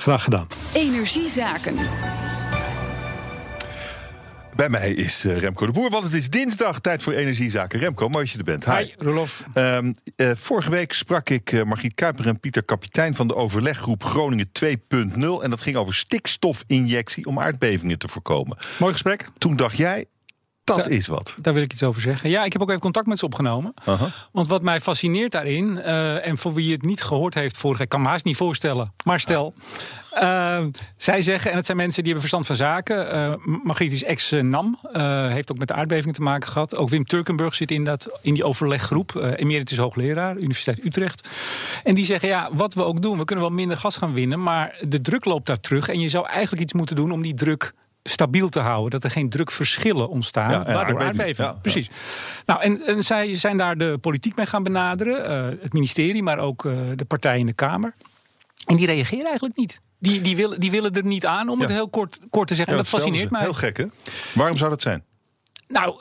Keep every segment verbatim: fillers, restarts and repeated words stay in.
Graag gedaan. Energiezaken. Bij mij is Remco de Boer, want het is dinsdag, tijd voor Energiezaken. Remco, mooi dat je er bent. Hi, Hi Rolof. Um, uh, vorige week sprak ik uh, Margriet Kuiper en Pieter Kapitein van de overleggroep Groningen twee punt nul. En dat ging over stikstofinjectie om aardbevingen te voorkomen. Mooi gesprek. Toen dacht jij, dat da- is wat. Daar wil ik iets over zeggen. Ja, ik heb ook even contact met ze opgenomen. Uh-huh. Want wat mij fascineert daarin, uh, en voor wie het niet gehoord heeft vorige week, kan me haast niet voorstellen, maar stel... Uh-huh. Uh, zij zeggen, en het zijn mensen die hebben verstand van zaken. Uh, Margriet is ex-N A M, uh, heeft ook met de aardbeving te maken gehad. Ook Wim Turkenburg zit in, dat, in die overleggroep. Uh, emeritus hoogleraar, Universiteit Utrecht. En die zeggen, ja, wat we ook doen, we kunnen wel minder gas gaan winnen, maar de druk loopt daar terug. En je zou eigenlijk iets moeten doen om die druk stabiel te houden, dat er geen drukverschillen ontstaan, ja, waardoor aardbevingen. Ja, precies. Ja. Nou, en, en zij zijn daar de politiek mee gaan benaderen. Uh, het ministerie, maar ook uh, de partijen in de Kamer. En die reageren eigenlijk niet. Die, die, willen, die willen er niet aan, om ja. het heel kort, kort te zeggen. Ja, en dat, dat fascineert mij. Heel gek, hè? Waarom zou dat zijn? Nou,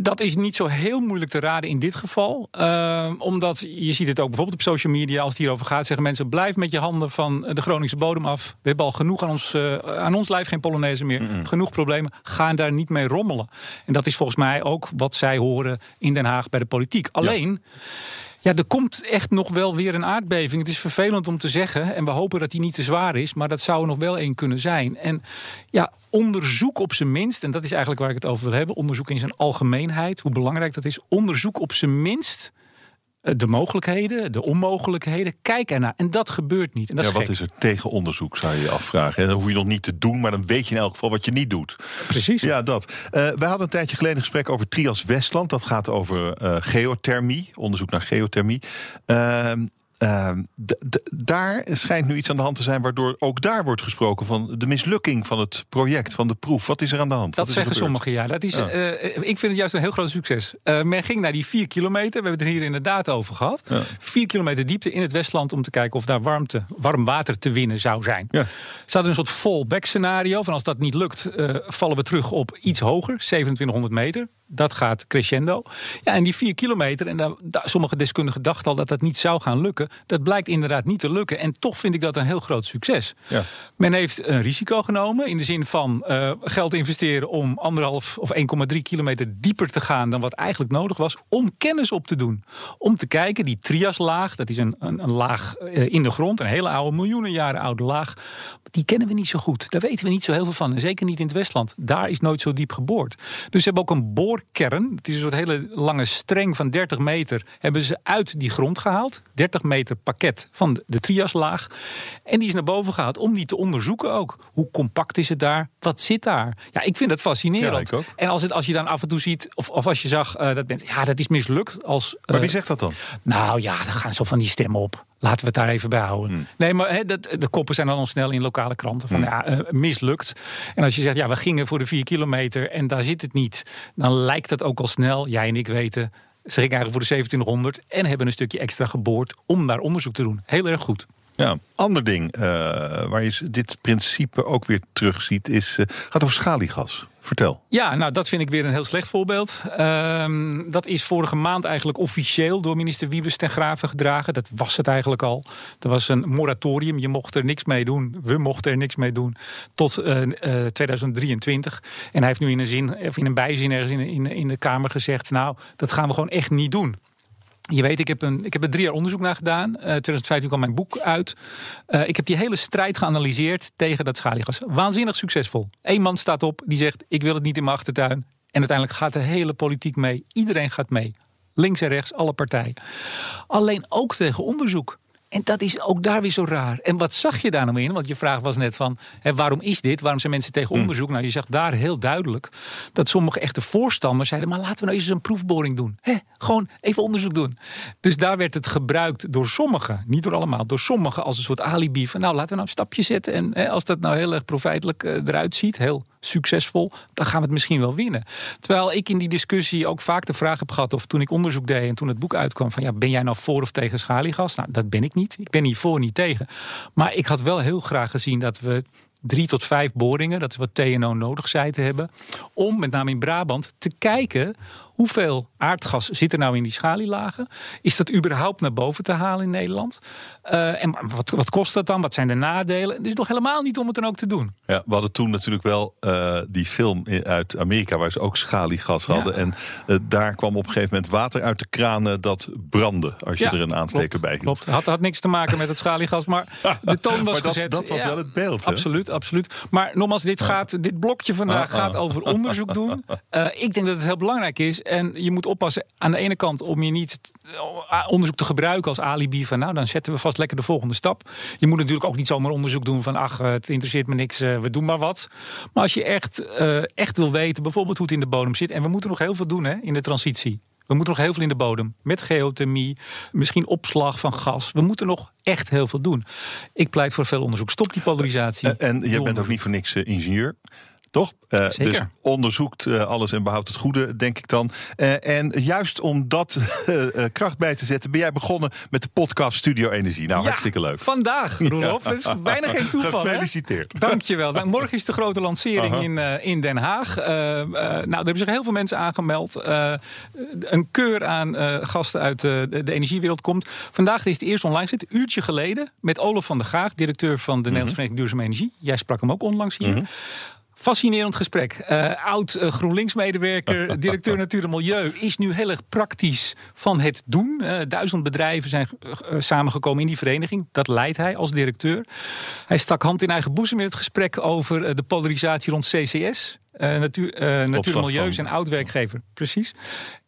dat is niet zo heel moeilijk te raden in dit geval. Uh, omdat, je ziet het ook bijvoorbeeld op social media, als het hierover gaat, zeggen mensen, blijf met je handen van de Groningse bodem af. We hebben al genoeg aan ons, uh, aan ons lijf, geen Polonaise meer. Mm-hmm. Genoeg problemen, ga daar niet mee rommelen. En dat is volgens mij ook wat zij horen in Den Haag bij de politiek. Alleen... Ja. Ja, er komt echt nog wel weer een aardbeving. Het is vervelend om te zeggen. En we hopen dat die niet te zwaar is. Maar dat zou er nog wel één kunnen zijn. En ja, onderzoek op zijn minst. En dat is eigenlijk waar ik het over wil hebben. Onderzoek in zijn algemeenheid. Hoe belangrijk dat is. Onderzoek op zijn minst. De mogelijkheden, de onmogelijkheden. Kijk ernaar. En dat gebeurt niet. En dat ja, is wat gek. Is er tegen onderzoek, zou je je afvragen. En dat hoef je nog niet te doen, maar dan weet je in elk geval wat je niet doet. Precies. Ja, dat. Uh, wij hadden een tijdje geleden een gesprek over Trias Westland. Dat gaat over uh, geothermie, onderzoek naar geothermie. Uh, uh, d- d- daar schijnt nu iets aan de hand te zijn, waardoor ook daar wordt gesproken van de mislukking van het project, van de proef. Wat is er aan de hand? Dat zeggen sommigen, ja. Dat is, ja. Uh, ik vind het juist een heel groot succes. Uh, men ging naar die vier kilometer, we hebben het er hier inderdaad over gehad. Ja. Vier kilometer diepte in het Westland om te kijken of daar warmte, warm water te winnen zou zijn. Ja. Ze hadden een soort fallback scenario van als dat niet lukt, uh, vallen we terug op iets hoger, zevenentwintighonderd meter. Dat gaat crescendo. Ja, en die vier kilometer, en daar, daar, sommige deskundigen dachten al dat dat niet zou gaan lukken. Dat blijkt inderdaad niet te lukken. En toch vind ik dat een heel groot succes. Ja. Men heeft een risico genomen in de zin van uh, geld investeren om anderhalf of één komma drie kilometer dieper te gaan dan wat eigenlijk nodig was, om kennis op te doen. Om te kijken, die Triaslaag, dat is een, een, een laag in de grond, een hele oude, miljoenen jaren oude laag, die kennen we niet zo goed. Daar weten we niet zo heel veel van. En zeker niet in het Westland. Daar is nooit zo diep geboord. Dus ze hebben ook een boor kern, het is een soort hele lange streng van dertig meter, hebben ze uit die grond gehaald. dertig meter pakket van de Triaslaag. En die is naar boven gehaald om die te onderzoeken ook. Hoe compact is het daar? Wat zit daar? Ja, ik vind dat fascinerend. Ja, en als, het, als je dan af en toe ziet, of, of als je zag uh, dat mensen, ja, dat is mislukt. Als, uh, maar wie zegt dat dan? Nou ja, dan gaan zo van die stemmen op. Laten we het daar even bij houden. Hmm. Nee, maar he, dat, de koppen zijn dan al snel in lokale kranten. Van hmm. ja, uh, mislukt. En als je zegt, ja, we gingen voor de vier kilometer en daar zit het niet. Dan lijkt dat ook al snel, jij en ik weten, ze gingen eigenlijk voor de zevenentwintighonderd... en hebben een stukje extra geboord om daar onderzoek te doen. Heel erg goed. Ja, ander ding uh, waar je dit principe ook weer terugziet is, uh, gaat over schaliegas. Vertel. Ja, nou dat vind ik weer een heel slecht voorbeeld. Um, dat is vorige maand eigenlijk officieel door minister Wiebes ten grave gedragen. Dat was het eigenlijk al. Er was een moratorium. Je mocht er niks mee doen. We mochten er niks mee doen. Tot uh, uh, tweeduizend drieëntwintig. En hij heeft nu in een zin, of in een bijzin ergens in, in, in de Kamer gezegd, nou, dat gaan we gewoon echt niet doen. Je weet, ik heb, een, ik heb er drie jaar onderzoek naar gedaan. Uh, tweeduizend vijftien kwam mijn boek uit. Uh, ik heb die hele strijd geanalyseerd tegen dat schaliegas. Waanzinnig succesvol. Eén man staat op, die zegt, ik wil het niet in mijn achtertuin. En uiteindelijk gaat de hele politiek mee. Iedereen gaat mee. Links en rechts, alle partijen. Alleen ook tegen onderzoek. En dat is ook daar weer zo raar. En wat zag je daar nou in? Want je vraag was net van, hè, waarom is dit? Waarom zijn mensen tegen onderzoek? Nou, je zag daar heel duidelijk dat sommige echte voorstanders zeiden, maar laten we nou eens een proefboring doen. Hè, gewoon even onderzoek doen. Dus daar werd het gebruikt door sommigen, niet door allemaal, door sommigen als een soort alibi van, nou, laten we nou een stapje zetten. En hè, als dat nou heel erg profijtelijk uh, eruit ziet, heel succesvol, dan gaan we het misschien wel winnen. Terwijl ik in die discussie ook vaak de vraag heb gehad, of toen ik onderzoek deed en toen het boek uitkwam, van ja, ben jij nou voor of tegen schaliegas? Nou, dat ben ik niet. Ik ben niet voor, niet tegen. Maar ik had wel heel graag gezien dat we drie tot vijf boringen, dat is wat T N O nodig zei te hebben, om met name in Brabant te kijken hoeveel aardgas zit er nou in die schalielagen. Is dat überhaupt naar boven te halen in Nederland? Uh, en wat, wat kost dat dan? Wat zijn de nadelen? Het is nog helemaal niet om het dan ook te doen. Ja, we hadden toen natuurlijk wel uh, die film uit Amerika waar ze ook schaliegas hadden. Ja. En uh, daar kwam op een gegeven moment water uit de kranen dat brandde als je ja, er een aansteker klopt, bij hield. Klopt, had, had niks te maken met het schaliegas, maar de toon was maar dat, gezet. Dat was ja, wel het beeld. Absoluut, hè? Absoluut. Maar nogmaals, dit, gaat, dit blokje vandaag gaat over onderzoek doen. Uh, ik denk dat het heel belangrijk is. En je moet oppassen aan de ene kant om je niet onderzoek te gebruiken als alibi van nou, dan zetten we vast lekker de volgende stap. Je moet natuurlijk ook niet zomaar onderzoek doen van ach, het interesseert me niks, we doen maar wat. Maar als je echt, uh, echt wil weten bijvoorbeeld hoe het in de bodem zit, en we moeten nog heel veel doen hè, in de transitie. We moeten nog heel veel in de bodem. Met geothermie, misschien opslag van gas. We moeten nog echt heel veel doen. Ik pleit voor veel onderzoek. Stop die polarisatie. En, en je bent ook niet voor niks uh, ingenieur. Toch? Uh, dus onderzoekt uh, alles en behoudt het goede, denk ik dan. Uh, en juist om dat uh, uh, kracht bij te zetten, ben jij begonnen met de podcast Studio Energie. Nou, ja, hartstikke leuk. Vandaag, Roelof. Ja. Dat is bijna geen toeval. Gefeliciteerd. Dank je wel. Nou, morgen is de grote lancering uh-huh. in, uh, in Den Haag. Uh, uh, nou, er hebben zich heel veel mensen aangemeld. Uh, een keur aan uh, gasten uit uh, de energiewereld komt. Vandaag is het eerst online gezet, een uurtje geleden, met Olaf van der Gaag, directeur van de uh-huh. Nederlandse Vereniging Duurzaam Energie. Jij sprak hem ook onlangs hier. Uh-huh. Fascinerend gesprek. Uh, oud uh, GroenLinks-medewerker, directeur Natuur en Milieu, is nu heel erg praktisch van het doen. Uh, duizend bedrijven zijn uh, samengekomen in die vereniging. Dat leidt hij als directeur. Hij stak hand in eigen boezem in het gesprek over uh, de polarisatie rond C C S. Uh, natuur, uh, natuur en Milieu, zijn oud-werkgever. Precies.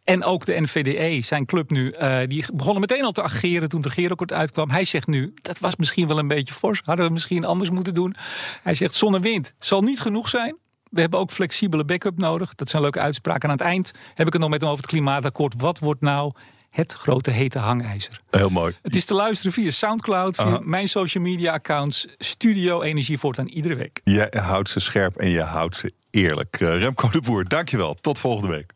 En ook de N V D E, zijn club nu, uh, die begonnen meteen al te ageren toen het regeerakkoord uitkwam. Hij zegt nu, dat was misschien wel een beetje fors, hadden we misschien anders moeten doen. Hij zegt, zon en wind zal niet genoeg zijn. We hebben ook flexibele backup nodig. Dat zijn leuke uitspraken. En aan het eind heb ik het nog met hem over het klimaatakkoord. Wat wordt nou het grote hete hangijzer? Heel mooi. Het is te luisteren via Soundcloud, via Aha. mijn social media accounts. Studio Energie voortaan iedere week. Je houdt ze scherp en je houdt ze eerlijk. Uh, Remco de Boer, dankjewel. Tot volgende week.